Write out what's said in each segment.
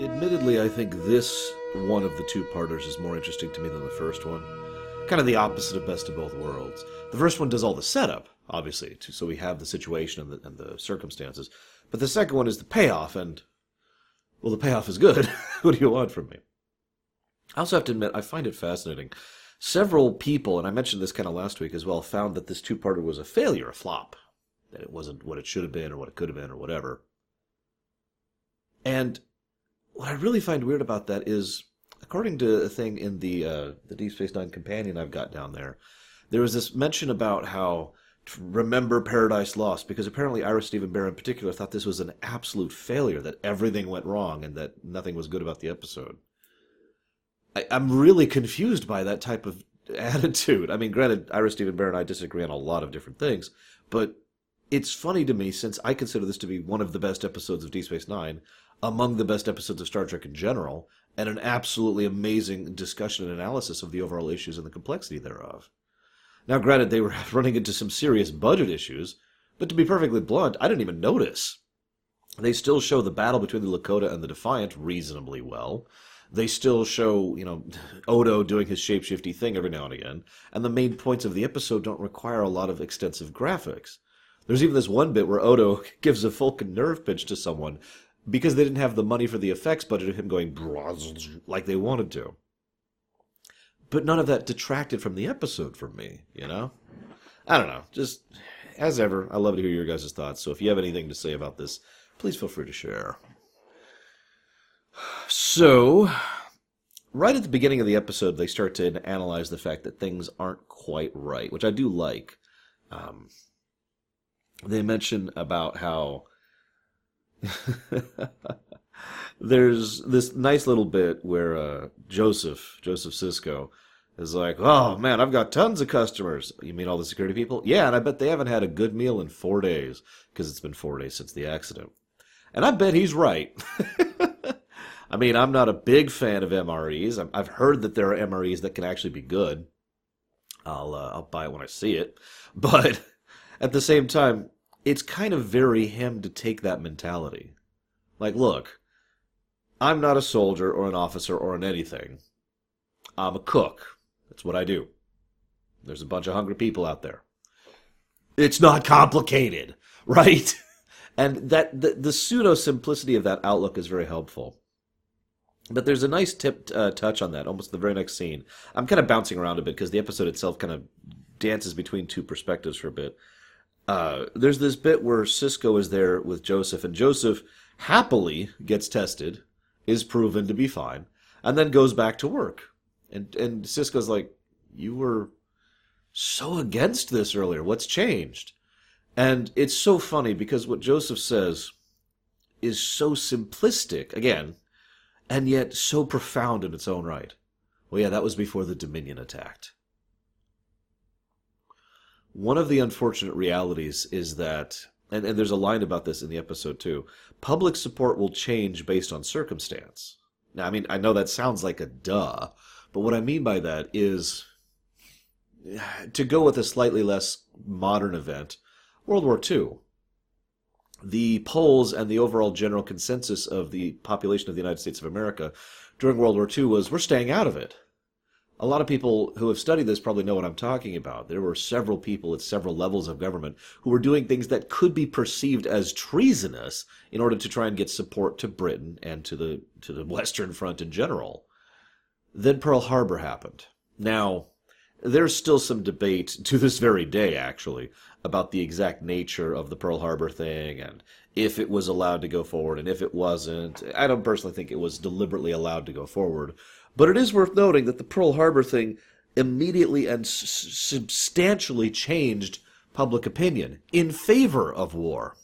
Admittedly, I think this one of the two-parters is more interesting to me than the first one. Kind of the opposite of Best of Both Worlds. The first one does all the setup, obviously, so we have the situation and the circumstances. But the second one is the payoff, and, well, the payoff is good. What do you want from me? I also have to admit, I find it fascinating. Several people, and I mentioned this kind of last week as well, found that this two-parter was a failure, a flop. That it wasn't what it should have been or what it could have been or whatever. And what I really find weird about that is, according to a thing in the Deep Space Nine companion I've got down there, there was this mention about how to remember Paradise Lost, because apparently Ira Steven Bear in particular thought this was an absolute failure, that everything went wrong and that nothing was good about the episode. I'm really confused by that type of attitude. I mean, granted, Ira Steven Bear and I disagree on a lot of different things, but it's funny to me, since I consider this to be one of the best episodes of Deep Space Nine, among the best episodes of Star Trek in general, and an absolutely amazing discussion and analysis of the overall issues and the complexity thereof. Now, granted, they were running into some serious budget issues, but to be perfectly blunt, I didn't even notice. They still show the battle between the Lakota and the Defiant reasonably well. They still show, Odo doing his shapeshifty thing every now and again, and the main points of the episode don't require a lot of extensive graphics. There's even this one bit where Odo gives a Vulcan nerve pinch to someone, because they didn't have the money for the effects budget of him going like they wanted to. But none of that detracted from the episode for me, I don't know. Just, as ever, I love to hear your guys' thoughts, so if you have anything to say about this, please feel free to share. So, right at the beginning of the episode, they start to analyze the fact that things aren't quite right, which I do like. They mention about how there's this nice little bit where Joseph Sisko is like, "Oh man, I've got tons of customers." You mean all the security people? Yeah, and I bet they haven't had a good meal in 4 days, because it's been 4 days since the accident. And I bet he's right. I mean, I'm not a big fan of MREs. I've heard that there are MREs that can actually be good. I'll buy it when I see it. But at the same time, it's kind of very him to take that mentality. Like, look, I'm not a soldier or an officer or an anything. I'm a cook. That's what I do. There's a bunch of hungry people out there. It's not complicated, right? And that the pseudo-simplicity of that outlook is very helpful. But there's a nice touch on that, almost the very next scene. I'm kind of bouncing around a bit because the episode itself kind of dances between two perspectives for a bit. There's this bit where Sisko is there with Joseph, and Joseph happily gets tested, is proven to be fine, and then goes back to work. And Sisko's like, "You were so against this earlier. What's changed?" And it's so funny because what Joseph says is so simplistic, again, and yet so profound in its own right. Well, yeah, that was before the Dominion attacked. One of the unfortunate realities is that, and there's a line about this in the episode too, public support will change based on circumstance. Now, I mean, I know that sounds like a duh, but what I mean by that is, to go with a slightly less modern event, World War II. The polls and the overall general consensus of the population of the United States of America during World War II was, we're staying out of it. A lot of people who have studied this probably know what I'm talking about. There were several people at several levels of government who were doing things that could be perceived as treasonous in order to try and get support to Britain and to the Western Front in general. Then Pearl Harbor happened. Now, there's still some debate to this very day, actually, about the exact nature of the Pearl Harbor thing and if it was allowed to go forward and if it wasn't. I don't personally think it was deliberately allowed to go forward. But it is worth noting that the Pearl Harbor thing immediately and substantially changed public opinion in favor of war.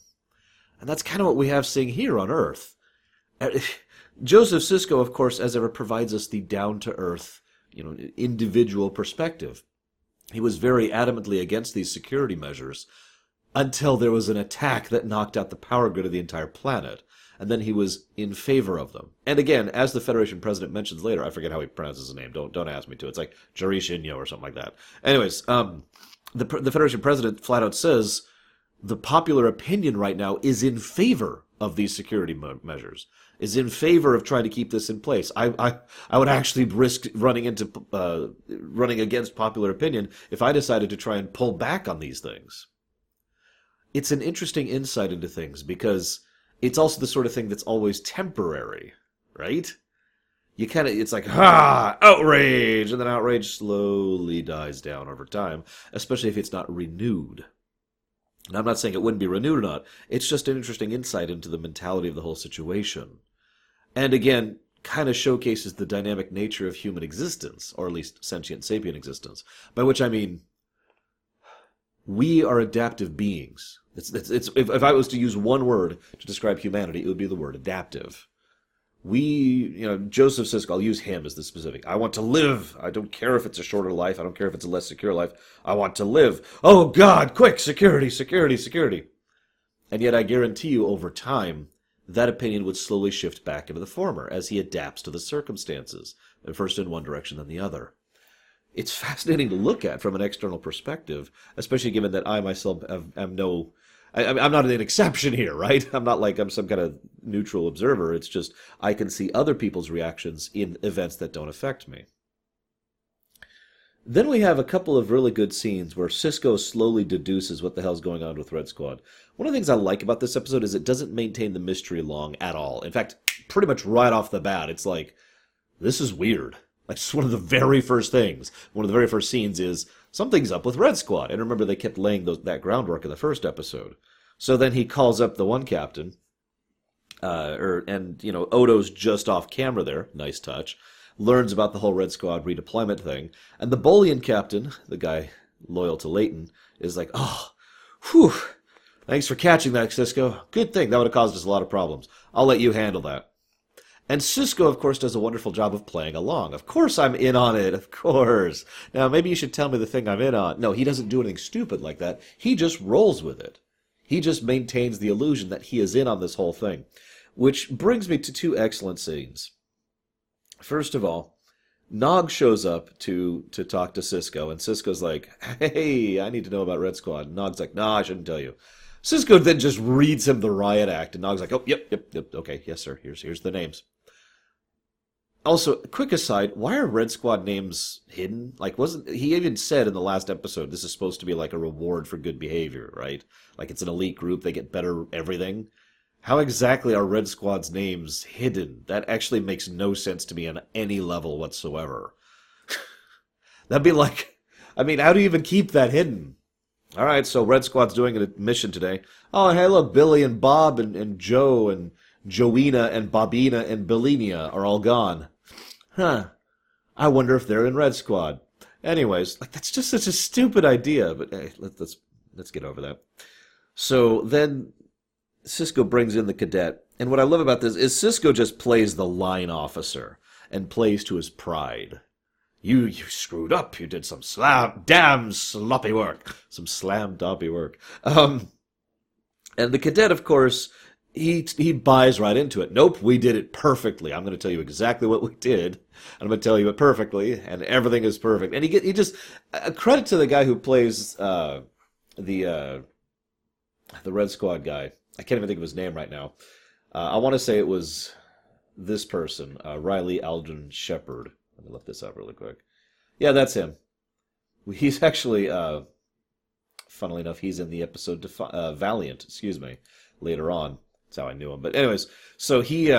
And that's kind of what we have seeing here on Earth. Joseph Sisko, of course, as ever, provides us the down-to-earth, individual perspective. He was very adamantly against these security measures until there was an attack that knocked out the power grid of the entire planet. And then he was in favor of them. And again, as the Federation president mentions later, I forget how he pronounces his name. Don't ask me to. It's like Jarish Inyo or something like that. Anyways, the Federation president flat out says the popular opinion right now is in favor of these security measures, is in favor of trying to keep this in place. I would actually risk running into running against popular opinion if I decided to try and pull back on these things. It's an interesting insight into things because it's also the sort of thing that's always temporary, right? You kind of, it's like, ha, outrage, and then outrage slowly dies down over time, especially if it's not renewed. And I'm not saying it wouldn't be renewed or not. It's just an interesting insight into the mentality of the whole situation. And again, kind of showcases the dynamic nature of human existence, or at least sentient sapient existence. By which I mean, we are adaptive beings. If I was to use one word to describe humanity, it would be the word adaptive. We, you know, Joseph Sisko, I'll use him as the specific. I want to live. I don't care if it's a shorter life. I don't care if it's a less secure life. I want to live. Oh, God, quick, security, security, security. And yet I guarantee you over time, that opinion would slowly shift back into the former as he adapts to the circumstances, first in one direction, then the other. It's fascinating to look at from an external perspective, especially given that I myself am no... I'm not an exception here, right? I'm not like I'm some kind of neutral observer. It's just I can see other people's reactions in events that don't affect me. Then we have a couple of really good scenes where Sisko slowly deduces what the hell's going on with Red Squad. One of the things I like about this episode is it doesn't maintain the mystery long at all. In fact, pretty much right off the bat, it's like, this is weird. Like, just one of the very first things, one of the very first scenes is, something's up with Red Squad. And remember, they kept laying that groundwork in the first episode. So then he calls up the one captain, and, you know, Odo's just off camera there, nice touch, learns about the whole Red Squad redeployment thing. And the Bolian captain, the guy loyal to Leighton, is like, oh, whew, thanks for catching that, Sisko. Good thing, that would have caused us a lot of problems. I'll let you handle that. And Sisko, of course, does a wonderful job of playing along. Of course I'm in on it, of course. Now, maybe you should tell me the thing I'm in on. No, he doesn't do anything stupid like that. He just rolls with it. He just maintains the illusion that he is in on this whole thing. Which brings me to two excellent scenes. First of all, Nog shows up to talk to Sisko, and Sisko's like, hey, I need to know about Red Squad. And Nog's like, nah, I shouldn't tell you. Sisko then just reads him the riot act, and Nog's like, oh, yep, okay, yes, sir, here's the names. Also, quick aside, why are Red Squad names hidden? Like, wasn't he even said in the last episode this is supposed to be like a reward for good behavior, right? Like, it's an elite group, they get better everything. How exactly are Red Squad's names hidden? That actually makes no sense to me on any level whatsoever. That'd be like, I mean, how do you even keep that hidden? All right, so Red Squad's doing a mission today. Oh, hello, Billy and Bob and Joe and Joina and Bobina and Bellinia are all gone. Huh. I wonder if they're in Red Squad. Anyways, like, that's just such a stupid idea, but hey, let's get over that. So then Sisko brings in the cadet, and what I love about this is Sisko just plays the line officer and plays to his pride. You screwed up. You did some damn sloppy work. Some slam-doppy work. And the cadet, of course... He buys right into it. Nope, we did it perfectly. I'm going to tell you exactly what we did, and I'm going to tell you it perfectly, and everything is perfect. And he just credit to the guy who plays the Red Squad guy. I can't even think of his name right now. I want to say it was this person, Riley Aldrin Shepard. Let me look this up really quick. Yeah, that's him. He's actually, funnily enough, he's in the episode Valiant. Excuse me. Later on. How I knew him. But anyways, so he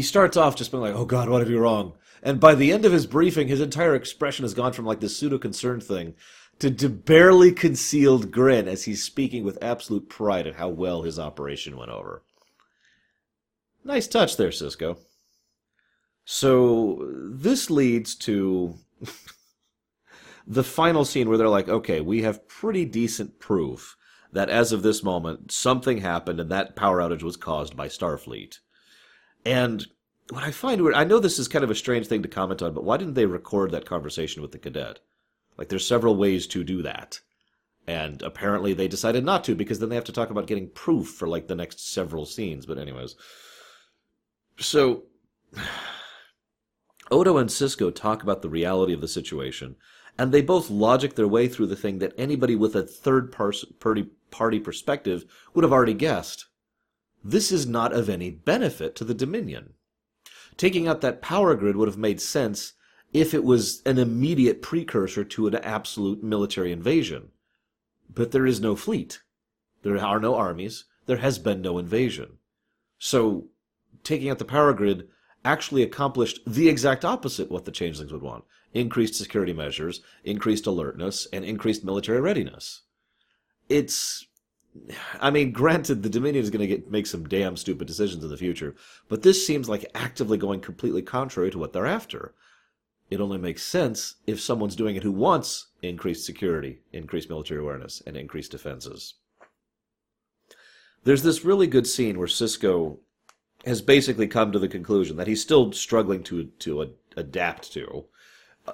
starts off just being like, oh God, what have you wrong? And by the end of his briefing, his entire expression has gone from like this pseudo-concerned thing to barely concealed grin as he's speaking with absolute pride at how well his operation went over. Nice touch there, Sisko. So this leads to the final scene where they're like, okay, we have pretty decent proof that as of this moment, something happened and that power outage was caused by Starfleet. And what I find weird, I know this is kind of a strange thing to comment on, but why didn't they record that conversation with the cadet? Like, there's several ways to do that. And apparently they decided not to, because then they have to talk about getting proof for, like, the next several scenes. But anyways. So, Odo and Sisko talk about the reality of the situation, and they both logic their way through the thing that anybody with a third-party perspective would have already guessed. this is not of any benefit to the Dominion. Taking out that power grid would have made sense if it was an immediate precursor to an absolute military invasion. But there is no fleet. There are no armies. There has been no invasion. So taking out the power grid actually accomplished the exact opposite what the Changelings would want. Increased security measures, increased alertness, and increased military readiness. It's... I mean, granted, the Dominion is going to make some damn stupid decisions in the future, but this seems like actively going completely contrary to what they're after. It only makes sense if someone's doing it who wants increased security, increased military awareness, and increased defenses. There's this really good scene where Sisko has basically come to the conclusion that he's still struggling to adapt to,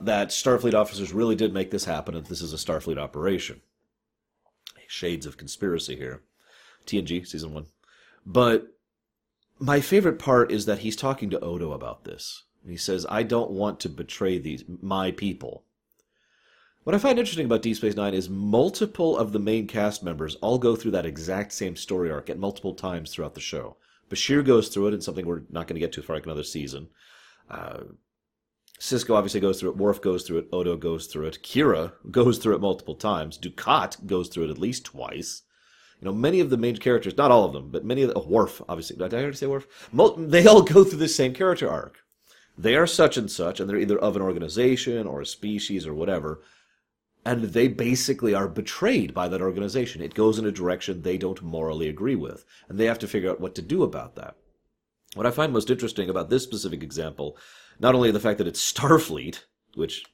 that Starfleet officers really did make this happen, and this is a Starfleet operation. Shades of conspiracy here. TNG, Season 1. But my favorite part is that he's talking to Odo about this. And he says, I don't want to betray my people. What I find interesting about Deep Space Nine is multiple of the main cast members all go through that exact same story arc at multiple times throughout the show. Bashir goes through it in something we're not going to get to for like another season. Sisko obviously goes through it, Worf goes through it, Odo goes through it, Kira goes through it multiple times, Dukat goes through it at least twice. You know, many of the main characters, not all of them, but many of the... Worf, obviously. Did I already say Worf? They all go through this same character arc. They are such and such, and they're either of an organization or a species or whatever, and they basically are betrayed by that organization. It goes in a direction they don't morally agree with, and they have to figure out what to do about that. What I find most interesting about this specific example, not only the fact that it's Starfleet, which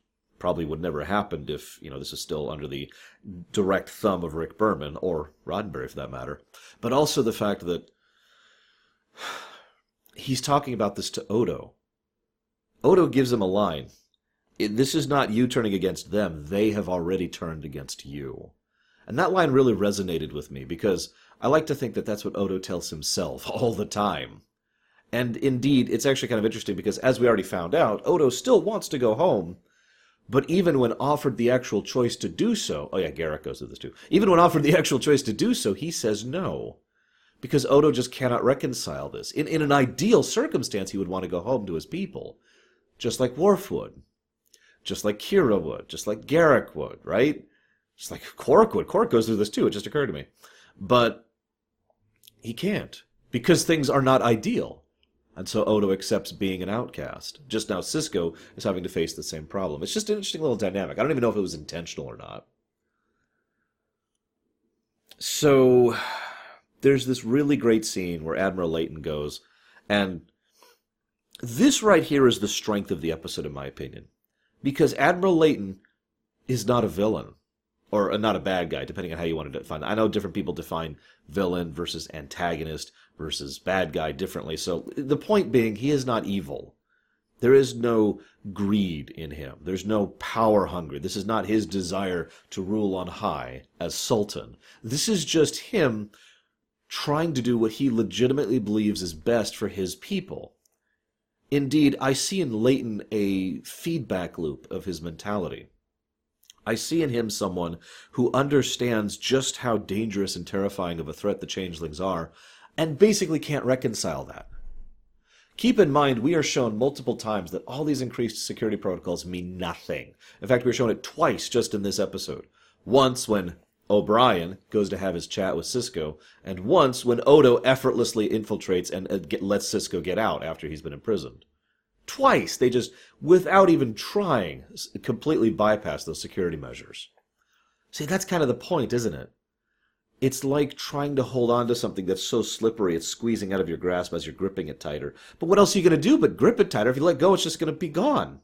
probably would never have happened if, you know, this is still under the direct thumb of Rick Berman, or Roddenberry for that matter, but also the fact that he's talking about this to Odo. Odo gives him a line. This is not you turning against them. They have already turned against you. And that line really resonated with me, because I like to think that that's what Odo tells himself all the time. And indeed, it's actually kind of interesting because, as we already found out, Odo still wants to go home, but even when offered the actual choice to do so... Oh yeah, Garak goes through this too. Even when offered the actual choice to do so, he says no. Because Odo just cannot reconcile this. In an ideal circumstance, he would want to go home to his people. Just like Worf would. Just like Kira would. Just like Garak would, right? Just like Kork would. Kork goes through this too, it just occurred to me. But he can't. Because things are not ideal. And so Odo accepts being an outcast. Just now, Sisko is having to face the same problem. It's just an interesting little dynamic. I don't even know if it was intentional or not. So, there's this really great scene where Admiral Leighton goes, and this right here is the strength of the episode, in my opinion. Because Admiral Leighton is not a villain. Or not a bad guy, depending on how you want to define it. I know different people define villain versus antagonist versus bad guy differently. So the point being, he is not evil. There is no greed in him. There's no power hungry. This is not his desire to rule on high as Sultan. This is just him trying to do what he legitimately believes is best for his people. Indeed, I see in Leighton a feedback loop of his mentality. I see in him someone who understands just how dangerous and terrifying of a threat the Changelings are, and basically can't reconcile that. Keep in mind, we are shown multiple times that all these increased security protocols mean nothing. In fact, we were shown it twice just in this episode. Once when O'Brien goes to have his chat with Sisko, and once when Odo effortlessly infiltrates and lets Sisko get out after he's been imprisoned. Twice, they just, without even trying, completely bypass those security measures. See, that's kind of the point, isn't it? It's like trying to hold on to something that's so slippery it's squeezing out of your grasp as you're gripping it tighter. But what else are you going to do but grip it tighter? If you let go, it's just going to be gone.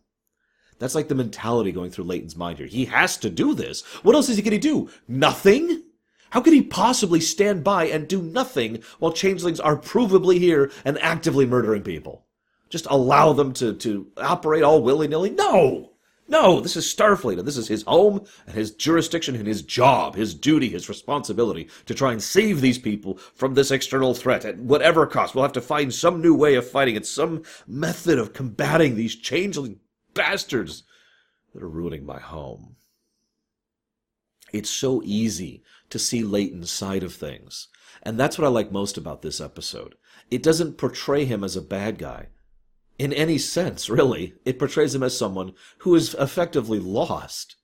That's like the mentality going through Leighton's mind here. He has to do this. What else is he going to do? Nothing? How could he possibly stand by and do nothing while Changelings are provably here and actively murdering people? Just allow them to operate all willy-nilly? No! No, this is Starfleet, and this is his home, and his jurisdiction, and his job, his duty, his responsibility to try and save these people from this external threat at whatever cost. We'll have to find some new way of fighting it, some method of combating these changeling bastards that are ruining my home. It's so easy to see Leighton's side of things. And that's what I like most about this episode. It doesn't portray him as a bad guy. In any sense, really. It portrays him as someone who is effectively lost.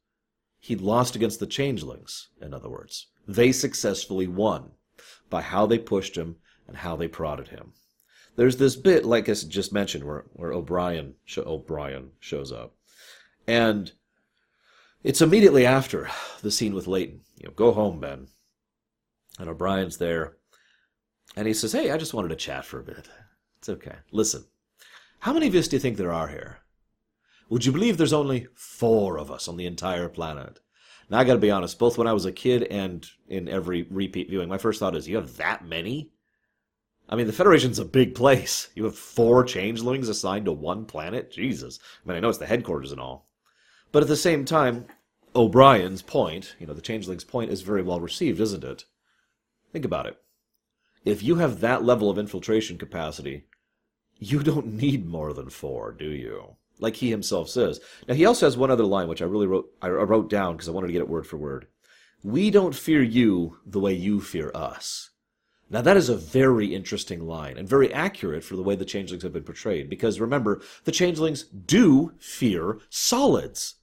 He lost against the Changelings, in other words. They successfully won by how they pushed him and how they prodded him. There's this bit, like I just mentioned, where O'Brien shows up. And it's immediately after the scene with Leighton. You know, go home, Ben. And O'Brien's there. And he says, hey, I just wanted to chat for a bit. It's okay. Listen, how many of us do you think there are here? Would you believe there's only 4 of us on the entire planet? Now, I got to be honest, both when I was a kid and in every repeat viewing, my first thought is, you have that many? I mean, the Federation's a big place. You have 4 changelings assigned to one planet? Jesus. I mean, I know it's the headquarters and all. But at the same time, O'Brien's point, you know, the changeling's point is very well received, isn't it? Think about it. If you have that level of infiltration capacity, you don't need more than 4, do you? Like he himself says. Now, he also has one other line, which I wrote down because I wanted to get it word for word. We don't fear you the way you fear us. Now, that is a very interesting line and very accurate for the way the Changelings have been portrayed. Because, remember, the Changelings do fear solids.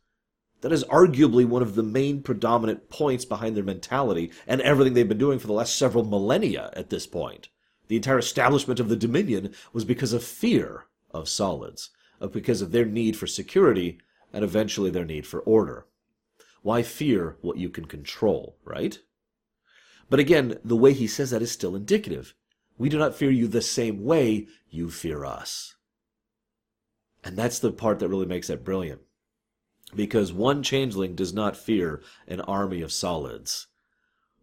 That is arguably one of the main predominant points behind their mentality and everything they've been doing for the last several millennia at this point. The entire establishment of the Dominion was because of fear of solids, because of their need for security and eventually their need for order. Why fear what you can control, right? But again, the way he says that is still indicative. We do not fear you the same way you fear us. And that's the part that really makes that brilliant. Because one changeling does not fear an army of solids.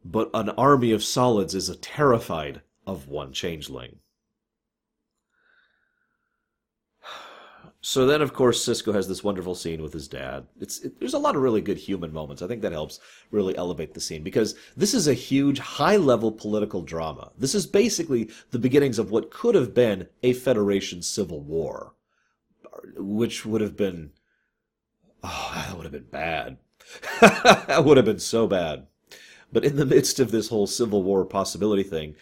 But an army of solids is terrified of one changeling. So then, of course, Sisko has this wonderful scene with his dad. There's a lot of really good human moments. I think that helps really elevate the scene, because this is a huge, high-level political drama. This is basically the beginnings of what could have been a Federation civil war, which would have been... Oh, that would have been bad. That would have been so bad. But in the midst of this whole civil war possibility thing,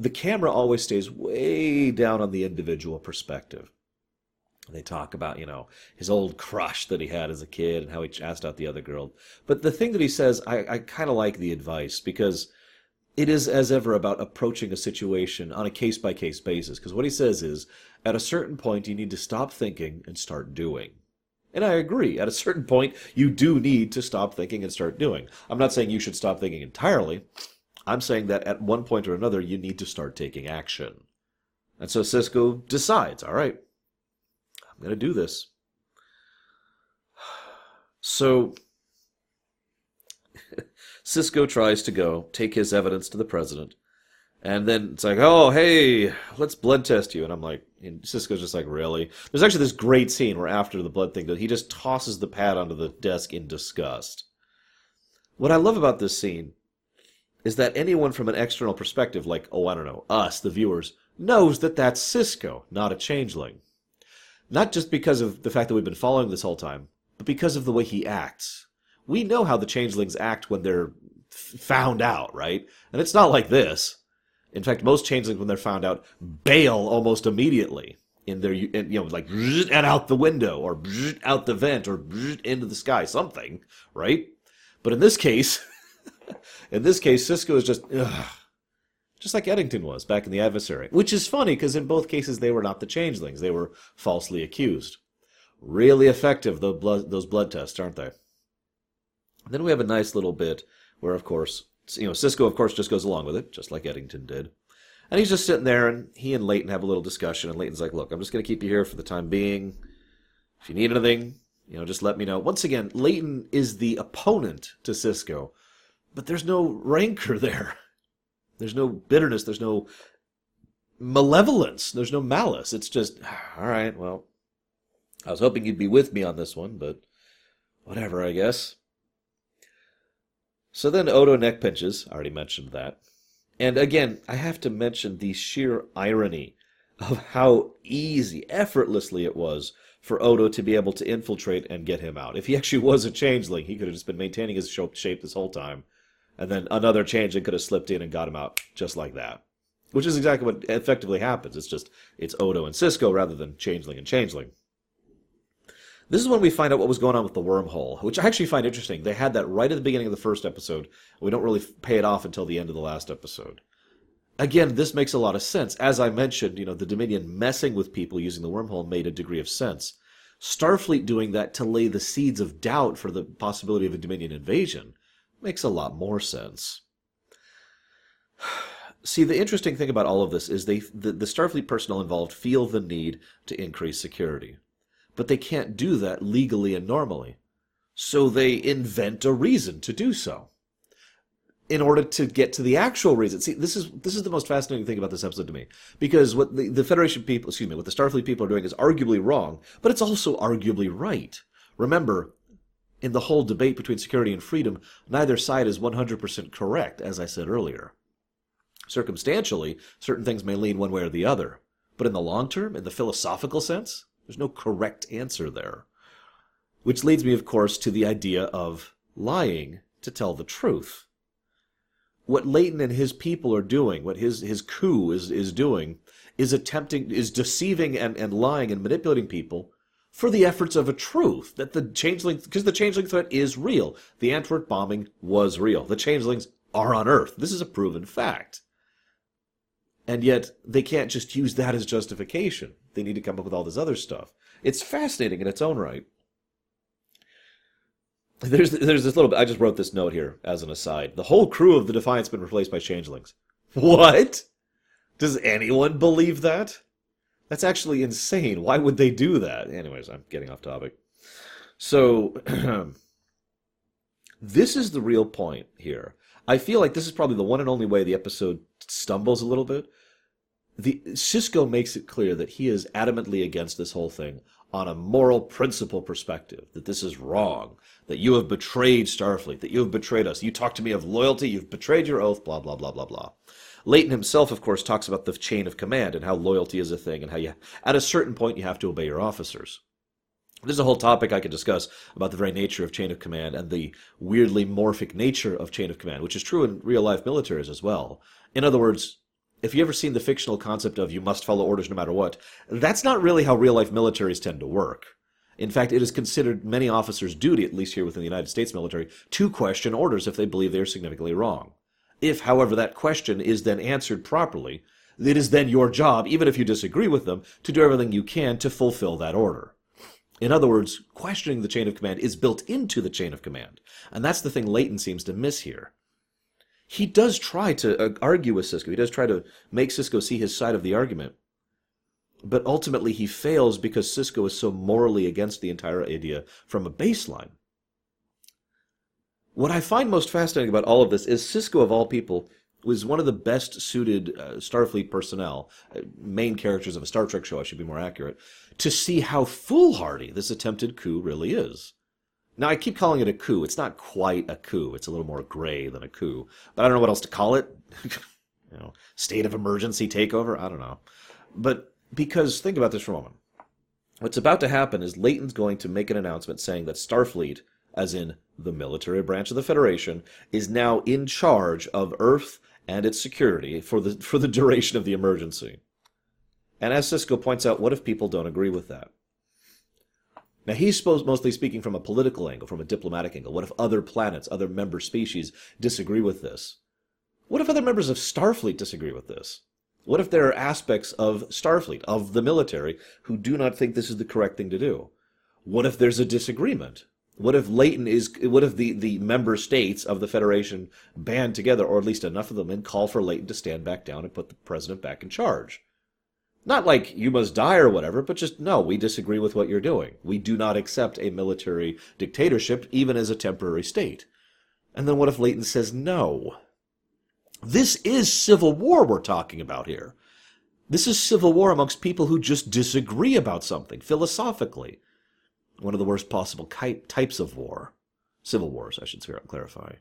the camera always stays way down on the individual perspective. They talk about, you know, his old crush that he had as a kid and how he chased out the other girl. But the thing that he says, I kind of like the advice, because it is, as ever, about approaching a situation on a case-by-case basis. Because what he says is, at a certain point, you need to stop thinking and start doing. And I agree. At a certain point, you do need to stop thinking and start doing. I'm not saying you should stop thinking entirely. I'm saying that at one point or another, you need to start taking action. And so Sisko decides, all right, I'm going to do this. So Sisko tries to go take his evidence to the president. And then it's like, oh, hey, let's blood test you. And I'm like, and Sisko's just like, really? There's actually this great scene where after the blood thing, he just tosses the pad onto the desk in disgust. What I love about this scene is that anyone from an external perspective, like, oh, I don't know, us, the viewers, knows that that's Sisko, not a changeling. Not just because of the fact that we've been following this whole time, but because of the way he acts. We know how the changelings act when they're found out, right? And it's not like this. In fact, most changelings, when they're found out, bail almost immediately in their, you know, like, and out the window, or out the vent, or into the sky, something, right? But in this case, Sisko is just, ugh. Just like Eddington was back in The Adversary. Which is funny, because in both cases, they were not the changelings. They were falsely accused. Really effective, those blood tests, aren't they? And then we have a nice little bit where, of course, you know, Sisko, of course, just goes along with it, just like Eddington did. And he's just sitting there, and he and Leighton have a little discussion, and Leighton's like, look, I'm just going to keep you here for the time being. If you need anything, you know, just let me know. Once again, Leighton is the opponent to Sisko, but there's no rancor there. There's no bitterness. There's no malevolence. There's no malice. It's just, all right, well, I was hoping you'd be with me on this one, but whatever, I guess. So then Odo neck pinches. I already mentioned that. And again, I have to mention the sheer irony of how easy, effortlessly it was for Odo to be able to infiltrate and get him out. If he actually was a changeling, he could have just been maintaining his shape this whole time. And then another changeling could have slipped in and got him out just like that. Which is exactly what effectively happens. It's just, it's Odo and Sisko rather than changeling and changeling. This is when we find out what was going on with the wormhole, which I actually find interesting. They had that right at the beginning of the first episode. We don't really pay it off until the end of the last episode. Again, this makes a lot of sense. As I mentioned, you know, the Dominion messing with people using the wormhole made a degree of sense. Starfleet doing that to lay the seeds of doubt for the possibility of a Dominion invasion makes a lot more sense. See, the interesting thing about all of this is the Starfleet personnel involved feel the need to increase security. But they can't do that legally and normally. So they invent a reason to do so. In order to get to the actual reason. See, this is the most fascinating thing about this episode to me. Because what the Federation people, what the Starfleet people are doing is arguably wrong, but it's also arguably right. Remember, in the whole debate between security and freedom, neither side is 100% correct, as I said earlier. Circumstantially, certain things may lean one way or the other. But in the long term, in the philosophical sense, there's no correct answer there. Which leads me, of course, to the idea of lying to tell the truth. What Leighton and his people are doing, what his coup is doing, is deceiving and lying and manipulating people for the efforts of a truth that the changeling, because the changeling threat is real. The Antwerp bombing was real. The changelings are on Earth. This is a proven fact. And yet they can't just use that as justification. They need to come up with all this other stuff. It's fascinating in its own right. There's this little bit, I just wrote this note here as an aside. The whole crew of the Defiant's been replaced by changelings. What? Does anyone believe that? That's actually insane. Why would they do that? Anyways, I'm getting off topic. So, this is the real point here. I feel like this is probably the one and only way the episode stumbles a little bit. Sisko makes it clear that he is adamantly against this whole thing on a moral principle perspective, that this is wrong, that you have betrayed Starfleet, that you have betrayed us. You talk to me of loyalty, you've betrayed your oath, blah, blah, blah, blah, blah. Leighton himself, of course, talks about the chain of command and how loyalty is a thing and how you, at a certain point you have to obey your officers. This is a whole topic I could discuss about the very nature of chain of command and the weirdly morphic nature of chain of command, which is true in real-life militaries as well. In other words, if you've ever seen the fictional concept of you must follow orders no matter what, that's not really how real-life militaries tend to work. In fact, it is considered many officers' duty, at least here within the United States military, to question orders if they believe they are significantly wrong. If, however, that question is then answered properly, it is then your job, even if you disagree with them, to do everything you can to fulfill that order. In other words, questioning the chain of command is built into the chain of command. And that's the thing Leighton seems to miss here. He does try to argue with Sisko. He does try to make Sisko see his side of the argument. But ultimately he fails because Sisko is so morally against the entire idea from a baseline. What I find most fascinating about all of this is Sisko, of all people, was one of the best-suited Starfleet personnel, main characters of a Star Trek show, I should be more accurate, to see how foolhardy this attempted coup really is. Now, I keep calling it a coup. It's not quite a coup. It's a little more gray than a coup. But I don't know what else to call it. You know, state of emergency takeover? I don't know. But because, think about this for a moment. What's about to happen is Leighton's going to make an announcement saying that Starfleet, as in the military branch of the Federation, is now in charge of Earth and its security for the duration of the emergency. And as Sisko points out, what if people don't agree with that? Now, he's mostly speaking from a political angle, from a diplomatic angle. What if other planets, other member species disagree with this? What if other members of Starfleet disagree with this? What if there are aspects of Starfleet, of the military, who do not think this is the correct thing to do? What if there's a disagreement? What if the member states of the Federation band together, or at least enough of them, and call for Leighton to stand back down and put the president back in charge? Not like you must die or whatever, but just, no, we disagree with what you're doing. We do not accept a military dictatorship, even as a temporary state. And then what if Leighton says no? This is civil war we're talking about here. This is civil war amongst people who just disagree about something, philosophically. One of the worst possible types of war. Civil wars, I should clarify.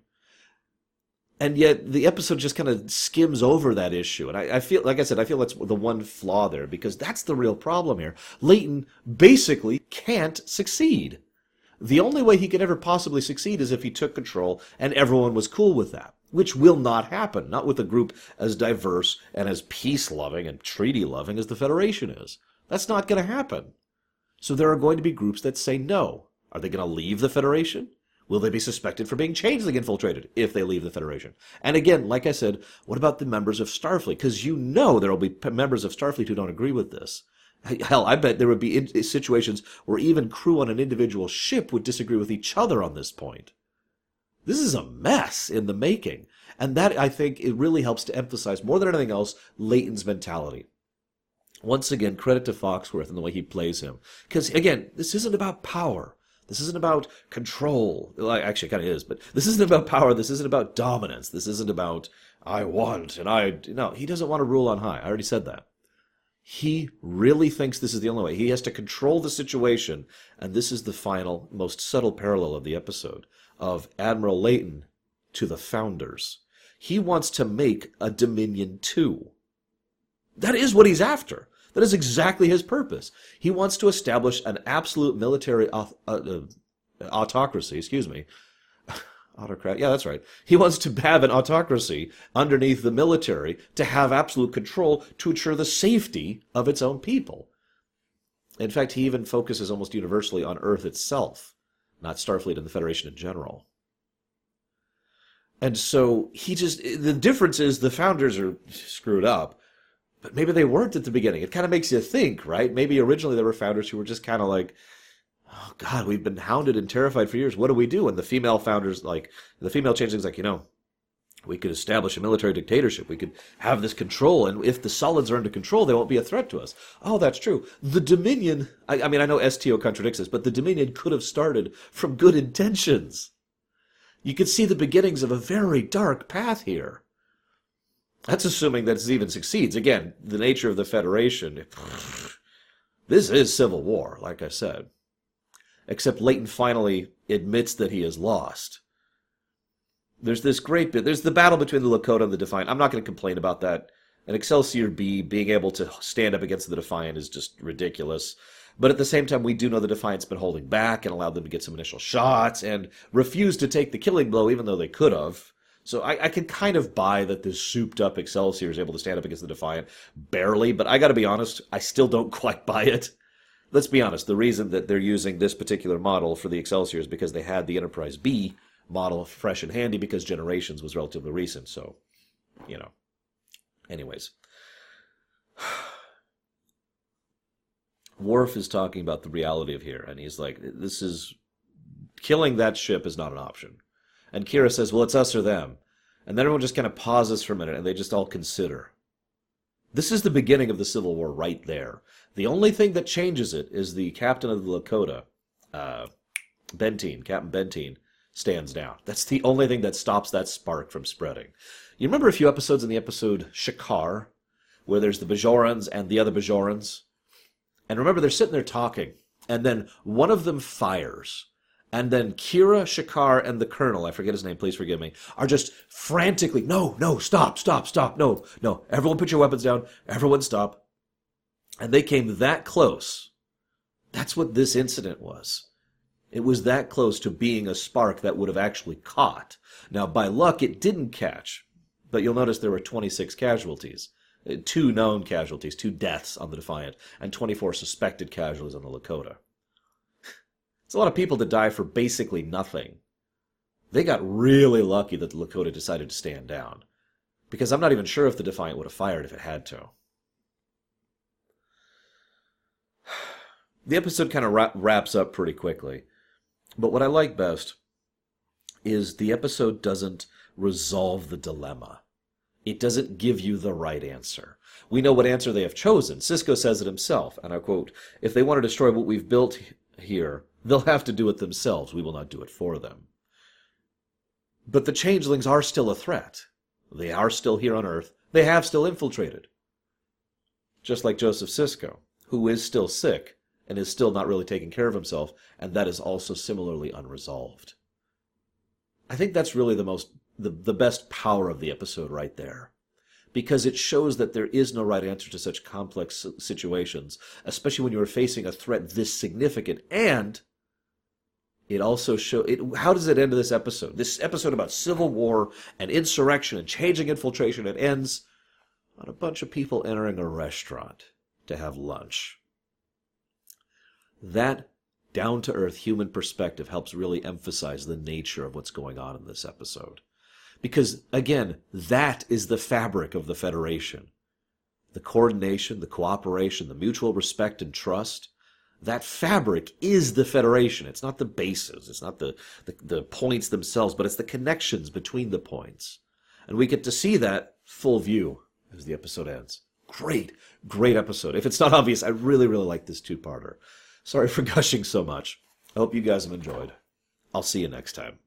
And yet, the episode just kind of skims over that issue. And I feel, like I said, I feel that's the one flaw there, because that's the real problem here. Leighton basically can't succeed. The only way he could ever possibly succeed is if he took control and everyone was cool with that, which will not happen, not with a group as diverse and as peace-loving and treaty-loving as the Federation is. That's not going to happen. So there are going to be groups that say no. Are they going to leave the Federation? Will they be suspected for being changeling infiltrated if they leave the Federation? And again, like I said, what about the members of Starfleet? Because you know there will be members of Starfleet who don't agree with this. Hell, I bet there would be situations where even crew on an individual ship would disagree with each other on this point. This is a mess in the making. And that, I think, it really helps to emphasize, more than anything else, Leighton's mentality. Once again, credit to Foxworth and the way he plays him. Because, again, this isn't about power. This isn't about control. Well, actually, it kind of is, but this isn't about power. This isn't about dominance. This isn't about, I want, and I... No, he doesn't want to rule on high. I already said that. He really thinks this is the only way. He has to control the situation, and this is the final, most subtle parallel of the episode, of Admiral Leighton to the Founders. He wants to make a Dominion 2. That is what he's after. That is exactly his purpose. He wants to establish an absolute military autocracy, autocrat, yeah, that's right. He wants to have an autocracy underneath the military to have absolute control to ensure the safety of its own people. In fact, he even focuses almost universally on Earth itself, not Starfleet and the Federation in general. And so the difference is the Founders are screwed up, but maybe they weren't at the beginning. It kind of makes you think, right? Maybe originally there were Founders who were just kind of like, oh, God, we've been hounded and terrified for years. What do we do? And the female Founders, the female changelings, we could establish a military dictatorship. We could have this control. And if the solids are under control, they won't be a threat to us. Oh, that's true. The Dominion, I know STO contradicts this, but the Dominion could have started from good intentions. You could see the beginnings of a very dark path here. That's assuming that it even succeeds. Again, the nature of the Federation, this is civil war, like I said. Except Leighton finally admits that he is lost. There's this great bit. There's the battle between the Lakota and the Defiant. I'm not going to complain about that. An Excelsior B being able to stand up against the Defiant is just ridiculous. But at the same time, we do know the Defiant's been holding back and allowed them to get some initial shots and refused to take the killing blow, even though they could have. So I can kind of buy that this souped-up Excelsior is able to stand up against the Defiant. Barely, but I got to be honest, I still don't quite buy it. Let's be honest, the reason that they're using this particular model for the Excelsior is because they had the Enterprise B model fresh and handy because Generations was relatively recent, so, Anyways. Worf is talking about the reality of here, and he's like, killing that ship is not an option. And Kira says, well, it's us or them. And then everyone just kind of pauses for a minute, and they just all consider. This is the beginning of the Civil War right there. The only thing that changes it is the captain of the Lakota, Bentine, Captain Bentine, stands down. That's the only thing that stops that spark from spreading. You remember a few episodes in the episode Shakar, where there's the Bajorans and the other Bajorans? And remember, they're sitting there talking, and then one of them fires. And then Kira, Shakar, and the Colonel, I forget his name, please forgive me, are just frantically, no, stop, no. Everyone put your weapons down. Everyone stop. And they came that close. That's what this incident was. It was that close to being a spark that would have actually caught. Now, by luck, it didn't catch. But you'll notice there were 26 casualties. 2 known casualties, 2 deaths on the Defiant, and 24 suspected casualties on the Lakota. It's a lot of people to die for basically nothing. They got really lucky that the Lakota decided to stand down, because I'm not even sure if the Defiant would have fired if it had to. The episode kind of wraps up pretty quickly, but what I like best is the episode doesn't resolve the dilemma. It doesn't give you the right answer. We know what answer they have chosen. Sisko says it himself, and I quote, "If they want to destroy what we've built here, they'll have to do it themselves. We will not do it for them." But the changelings are still a threat. They are still here on Earth. They have still infiltrated. Just like Joseph Sisko, who is still sick and is still not really taking care of himself, and that is also similarly unresolved. I think that's really the best power of the episode right there, because it shows that there is no right answer to such complex situations, especially when you are facing a threat this significant and It also shows... How does it end this episode? This episode about civil war and insurrection and changing infiltration, it ends on a bunch of people entering a restaurant to have lunch. That down-to-earth human perspective helps really emphasize the nature of what's going on in this episode. Because, again, that is the fabric of the Federation. The coordination, the cooperation, the mutual respect and trust... That fabric is the Federation. It's not the bases. It's not the points themselves, but it's the connections between the points. And we get to see that full view as the episode ends. Great, great episode. If it's not obvious, I really, really like this two-parter. Sorry for gushing so much. I hope you guys have enjoyed. I'll see you next time.